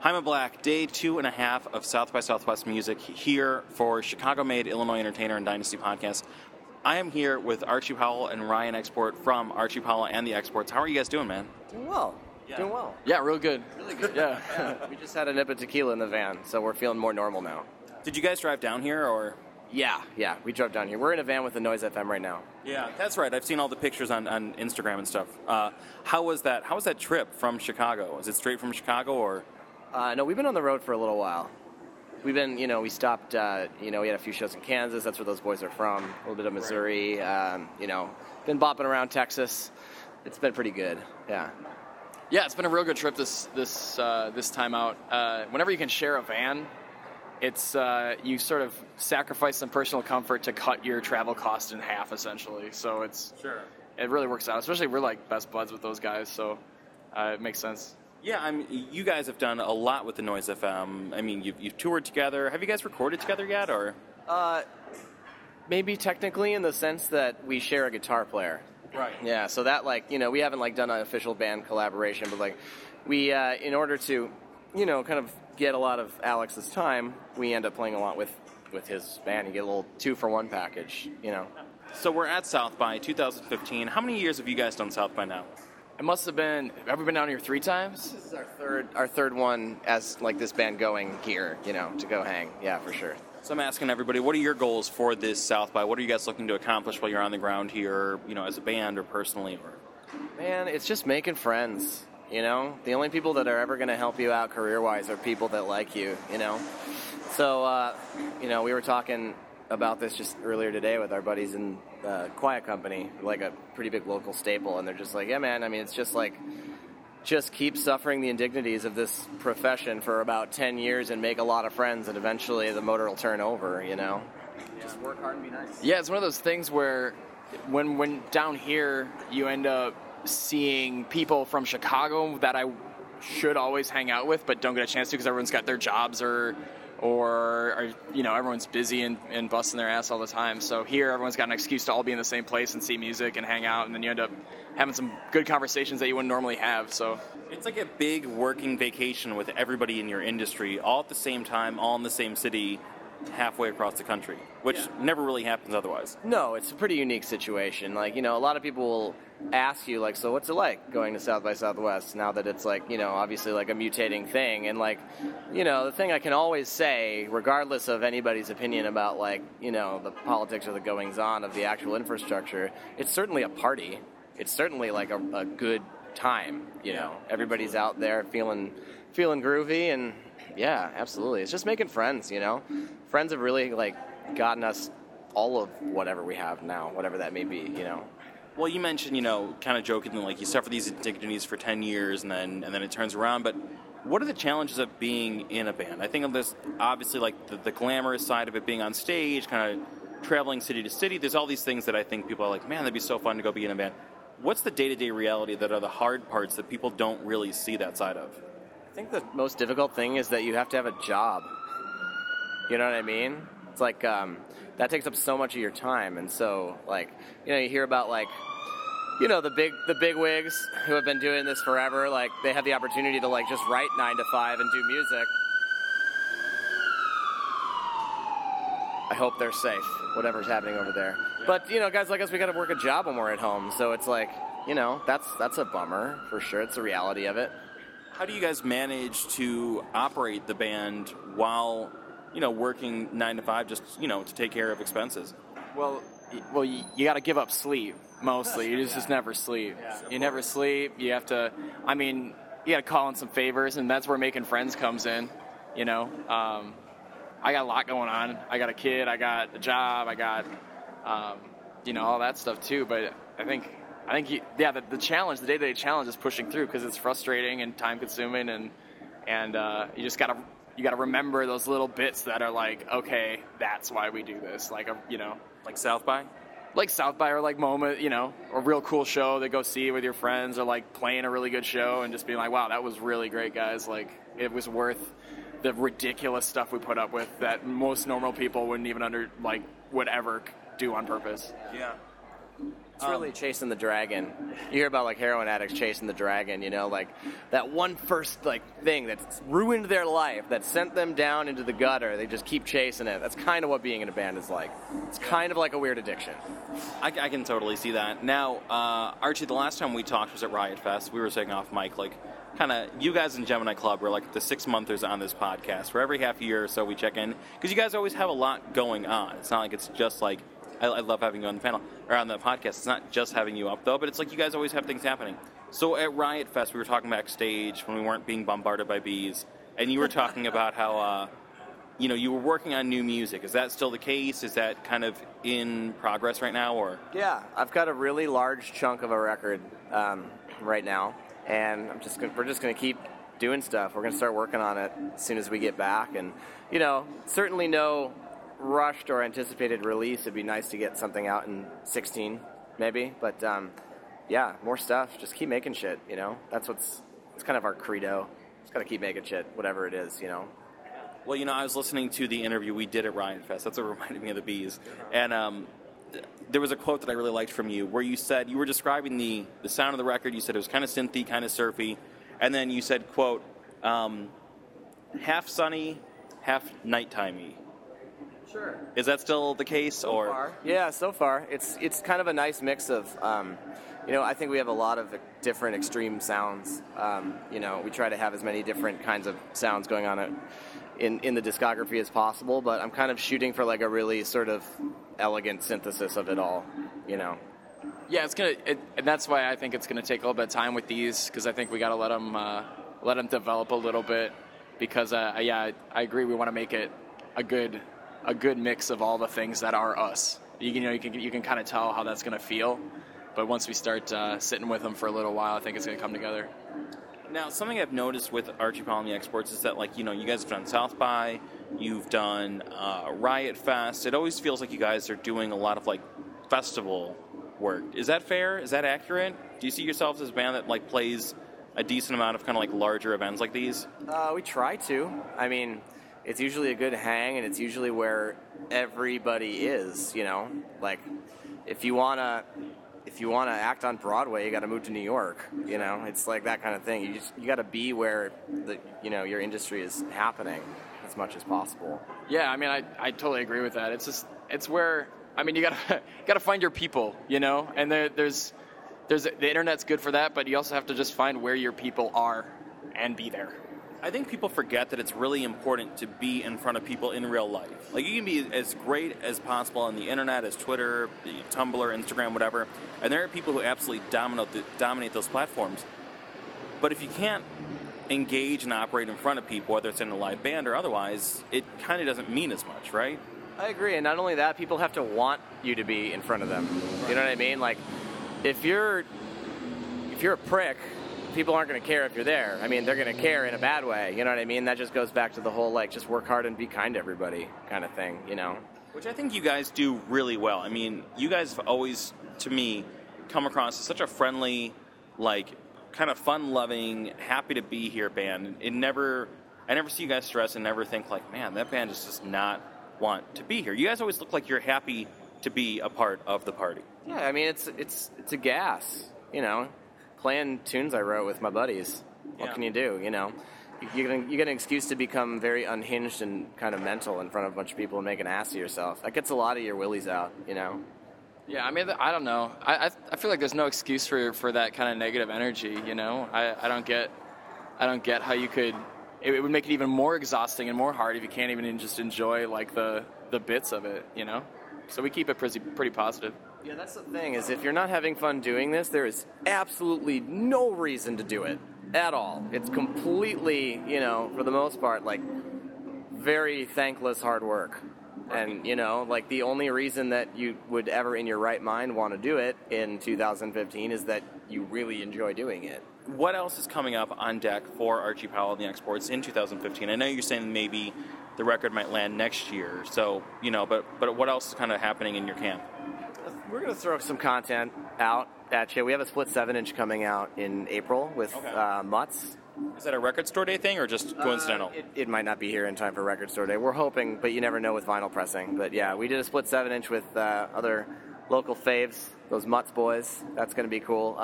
Hi, I'm Black, day 2.5 of South by Southwest music here for Chicago-made Illinois Entertainer and Dynasty Podcast. I am here with Archie Powell and Ryan Export from Archie Powell and the Exports. How are you guys doing, man? Doing well. Yeah, real good. Really good. Yeah. We just had a nip of tequila in the van, so we're feeling more normal now. Did you guys drive down here, or...? Yeah, we drove down here. We're in a van with the Noise FM right now. Yeah, that's right. I've seen all the pictures on Instagram and stuff. How was that trip from Chicago? Is it straight from Chicago, or...? No, we've been on the road for a little while. We've been, we stopped, we had a few shows in Kansas. That's where those boys are from. A little bit of Missouri, been bopping around Texas. It's been pretty good, yeah. Yeah, it's been a real good trip this time out. Whenever you can share a van, it's you sort of sacrifice some personal comfort to cut your travel cost in half, essentially. So It really works out. Especially we're like best buds with those guys, so it makes sense. Yeah, you guys have done a lot with the Noise FM. You've toured together. Have you guys recorded together yet, or? Maybe technically in the sense that we share a guitar player. Right. Yeah, so that we haven't done an official band collaboration, but we in order to, kind of get a lot of Alex's time, we end up playing a lot with his band. You get a little 2-for-1 package, So we're at South by 2015. How many years have you guys done South by now? It must have been. Have we been down here 3 times? This is our third one as this band going here, to go hang. Yeah, for sure. So I'm asking everybody, what are your goals for this South by? What are you guys looking to accomplish while you're on the ground here, as a band or personally? Man, it's just making friends. The only people that are ever going to help you out career-wise are people that like you. So we were talking about this just earlier today with our buddies in Quiet Company, a pretty big local staple, and they're just like, yeah, man, it's just just keep suffering the indignities of this profession for about 10 years and make a lot of friends, and eventually the motor will turn over, Yeah. Just work hard and be nice. Yeah, it's one of those things where when down here you end up seeing people from Chicago that I should always hang out with but don't get a chance to because everyone's got their jobs or everyone's busy and busting their ass all the time. So here, everyone's got an excuse to all be in the same place and see music and hang out, and then you end up having some good conversations that you wouldn't normally have. So it's like a big working vacation with everybody in your industry, all at the same time, all in the same city, halfway across the country, which never really happens otherwise. No, it's a pretty unique situation. A lot of people will ask you, so what's it like going to South by Southwest now that it's obviously a mutating thing? And the thing I can always say, regardless of anybody's opinion about the politics or the goings on of the actual infrastructure, it's certainly a party. It's certainly a good time. Everybody's out there feeling groovy and. Yeah, absolutely. It's just making friends, Friends have really, gotten us all of whatever we have now, whatever that may be, Well, you mentioned, kind of jokingly, you suffer these indignities for 10 years and then it turns around, but what are the challenges of being in a band? I think of this, obviously, the glamorous side of it being on stage, kind of traveling city to city. There's all these things that I think people are man, that'd be so fun to go be in a band. What's the day-to-day reality that are the hard parts that people don't really see that side of? I think the most difficult thing is that you have to have a job. You know what I mean? It's that takes up so much of your time, and so you hear about the big wigs who have been doing this forever. They have the opportunity to just write 9 to 5 and do music. I hope they're safe, whatever's happening over there. Yeah. But guys like us, we got to work a job when we're at home. So it's that's a bummer for sure. It's the reality of it. How do you guys manage to operate the band while, working 9 to 5 just, to take care of expenses? Well, you got to give up sleep mostly. You just never sleep. Yeah. You never sleep. You have to. You got to call in some favors, and that's where making friends comes in. I got a lot going on. I got a kid. I got a job. I got, all that stuff too. But I think the challenge, the day-to-day challenge, is pushing through because it's frustrating and time-consuming, and you just gotta remember those little bits that are okay, that's why we do this, South by or MoMA, a real cool show that go see with your friends, or playing a really good show and just being wow, that was really great, guys. It was worth the ridiculous stuff we put up with that most normal people wouldn't even would ever do on purpose. Yeah. It's really chasing the dragon. You hear about like heroin addicts chasing the dragon, you know, like that one first like thing that's ruined their life, that sent them down into the gutter. They just keep chasing it. That's kind of what being in a band is like. It's kind of like a weird addiction. I can totally see that. Now, Archie, the last time we talked was at Riot Fest. We were saying off mic, like, kind of, you guys in Gemini Club are like the 6-monthers on this podcast. For every half year or so we check in, because you guys always have a lot going on. It's not like it's just like, I love having you on the panel, or on the podcast. It's not just having you up, though, but it's like you guys always have things happening. So at Riot Fest, we were talking backstage when we weren't being bombarded by bees, and you were talking about how, you know, you were working on new music. Is that still the case? Is that kind of in progress right now? Or yeah, I've got a really large chunk of a record right now, and I'm just we're just going to keep doing stuff. We're going to start working on it as soon as we get back, and, you know, certainly no rushed or anticipated release. It'd be nice to get something out in 2016 maybe, but yeah, more stuff. Just keep making shit, you know. That's what's, it's kind of our credo. Just gotta keep making shit, whatever it is, you know. Well, you know, I was listening to the interview we did at Riot Fest. That's what reminded me of the bees. And there was a quote that I really liked from you where you said, you were describing the sound of the record. You said it was kind of synthy, kind of surfy, and then you said, quote, half sunny, half nighttimey. Sure. Is that still the case? Or so far. Yeah, so far. It's kind of a nice mix of, you know, I think we have a lot of different extreme sounds. You know, we try to have as many different kinds of sounds going on in the discography as possible, but I'm kind of shooting for like a really sort of elegant synthesis of it all, you know. Yeah, it's going to, and that's why I think it's going to take a little bit of time with these, because I think we got to let them develop a little bit, because, yeah, I agree, we want to make it a good mix of all the things that are us. You know, you can kind of tell how that's going to feel, but once we start sitting with them for a little while, I think it's going to come together. Now, something I've noticed with Archie Powell and the Exports is that, like, you know, you guys have done South by, you've done Riot Fest. It always feels like you guys are doing a lot of like festival work. Is that fair? Is that accurate? Do you see yourselves as a band that like plays a decent amount of kind of like larger events like these? We try to. I mean, it's usually a good hang, and it's usually where everybody is, you know? Like, if you wanna act on Broadway, you gotta move to New York, you know? It's like that kind of thing. You gotta be where, you know, your industry is happening as much as possible. Yeah, I mean, I totally agree with that. It's just, it's where, I mean, you gotta find your people, you know? And there's the internet's good for that, but you also have to just find where your people are and be there. I think people forget that it's really important to be in front of people in real life. Like, you can be as great as possible on the internet, as Twitter, Tumblr, Instagram, whatever, and there are people who absolutely dominate those platforms. But if you can't engage and operate in front of people, whether it's in a live band or otherwise, it kind of doesn't mean as much, right? I agree, and not only that, people have to want you to be in front of them. You know what I mean? Like, if you're a prick, people aren't going to care if you're there. I mean, they're going to care in a bad way. You know what I mean? That just goes back to the whole, like, just work hard and be kind to everybody kind of thing, you know? Which I think you guys do really well. I mean, you guys have always, to me, come across as such a friendly, like, kind of fun-loving, happy-to-be-here band. I never see you guys stress and never think, like, man, that band just does not want to be here. You guys always look like you're happy to be a part of the party. Yeah, I mean, it's a gas, you know? Playing tunes I wrote with my buddies. What can you do, you know? You get an excuse to become very unhinged and kind of mental in front of a bunch of people and make an ass of yourself. That gets a lot of your willies out, you know? Yeah, I mean, I don't know. I feel like there's no excuse for that kind of negative energy, you know? I don't get how you could... It would make it even more exhausting and more hard if you can't even just enjoy, like, the bits of it, you know? So we keep it pretty positive. Yeah, that's the thing, is if you're not having fun doing this, there is absolutely no reason to do it at all. It's completely, you know, for the most part, like, very thankless hard work. And, you know, like, the only reason that you would ever in your right mind want to do it in 2015 is that you really enjoy doing it. What else is coming up on deck for Archie Powell and the Exports in 2015? I know you're saying maybe the record might land next year, so, you know, but what else is kind of happening in your camp? We're going to throw some content out at you. We have a split 7-inch coming out in April with Mutz. Is that a record store day thing or just coincidental? It might not be here in time for record store day. We're hoping, but you never know with vinyl pressing. But yeah, we did a split 7-inch with other local faves those Mutz boys. That's going to be cool.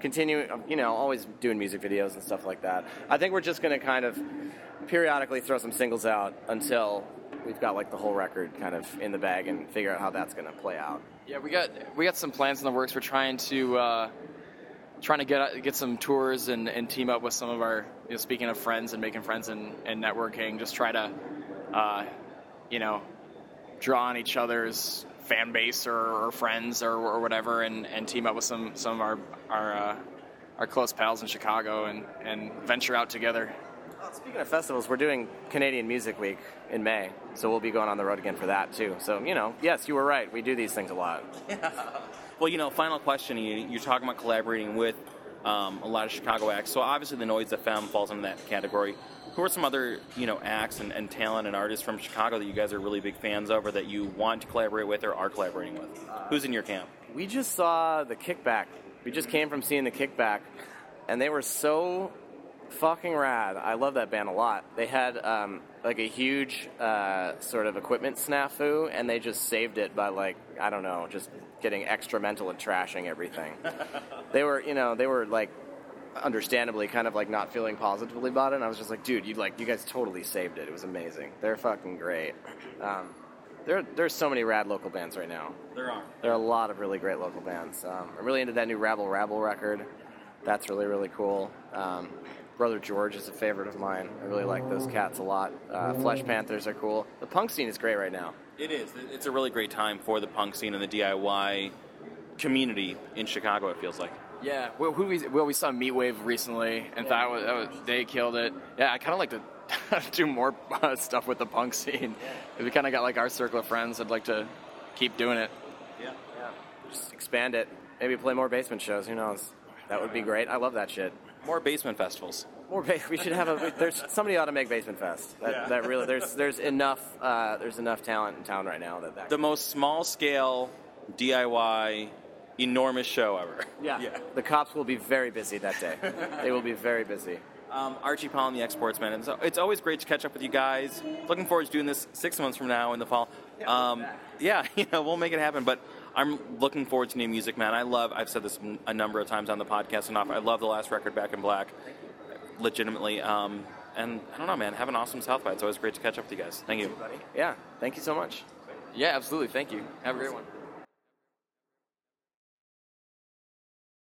Always doing music videos and stuff like that. I think we're just going to kind of periodically throw some singles out until we've got like the whole record kind of in the bag and figure out how that's going to play out. Yeah, we got some plans in the works. We're trying to get some tours and team up with some of our, you know, speaking of friends and making friends and networking, just try to, draw on each other's fan base or friends or whatever and team up with some of our close pals in Chicago and venture out together. Well, speaking of festivals, we're doing Canadian Music Week in May, so we'll be going on the road again for that too. So, yes, you were right. We do these things a lot. Yeah. Well, final question. You're talking about collaborating with a lot of Chicago acts. So obviously the Noise FM falls into that category. Who are some other, acts and talent and artists from Chicago that you guys are really big fans of or that you want to collaborate with or are collaborating with? Who's in your camp? We just saw the Kickback. We just came from seeing the Kickback, and they were so fucking rad. I love that band a lot. They had a huge sort of equipment snafu, and they just saved it by just getting extra mental and trashing everything. They were understandably kind of not feeling positively about it, and I was just like, dude, you guys totally saved it. It was amazing. They're fucking great. There's so many rad local bands right now. There are a lot of really great local bands. I'm really into that new Rabble Rabble record. That's really, really cool. Brother George is a favorite of mine. I really like those cats a lot. Flesh Panthers are cool. The punk scene is great right now. It is. It's a really great time for the punk scene and the DIY community in Chicago, it feels like. Yeah. We saw Meat Wave recently, and they killed it. Yeah, I kind of like to do more stuff with the punk scene. We kind of got our circle of friends. I'd like to keep doing it. Yeah. Just expand it. Maybe play more basement shows. Who knows? That would be great. I love that shit. More basement festivals. We should have somebody ought to make Basement Fest. There's enough talent in town right now that the most small scale DIY enormous show ever. Yeah. The cops will be very busy that day. They will be very busy. Archie Powell and the Exports, man. It's always great to catch up with you guys. Looking forward to doing this 6 months from now in the fall. We'll make it happen. But I'm looking forward to new music, man. I've said this a number of times on the podcast and off. I love the last record, Back in Black, legitimately. And I don't know, man. Have an awesome South by. It's always great to catch up with you guys. Thank you. Yeah, thank you so much. Yeah, absolutely. Thank you. Have a great one.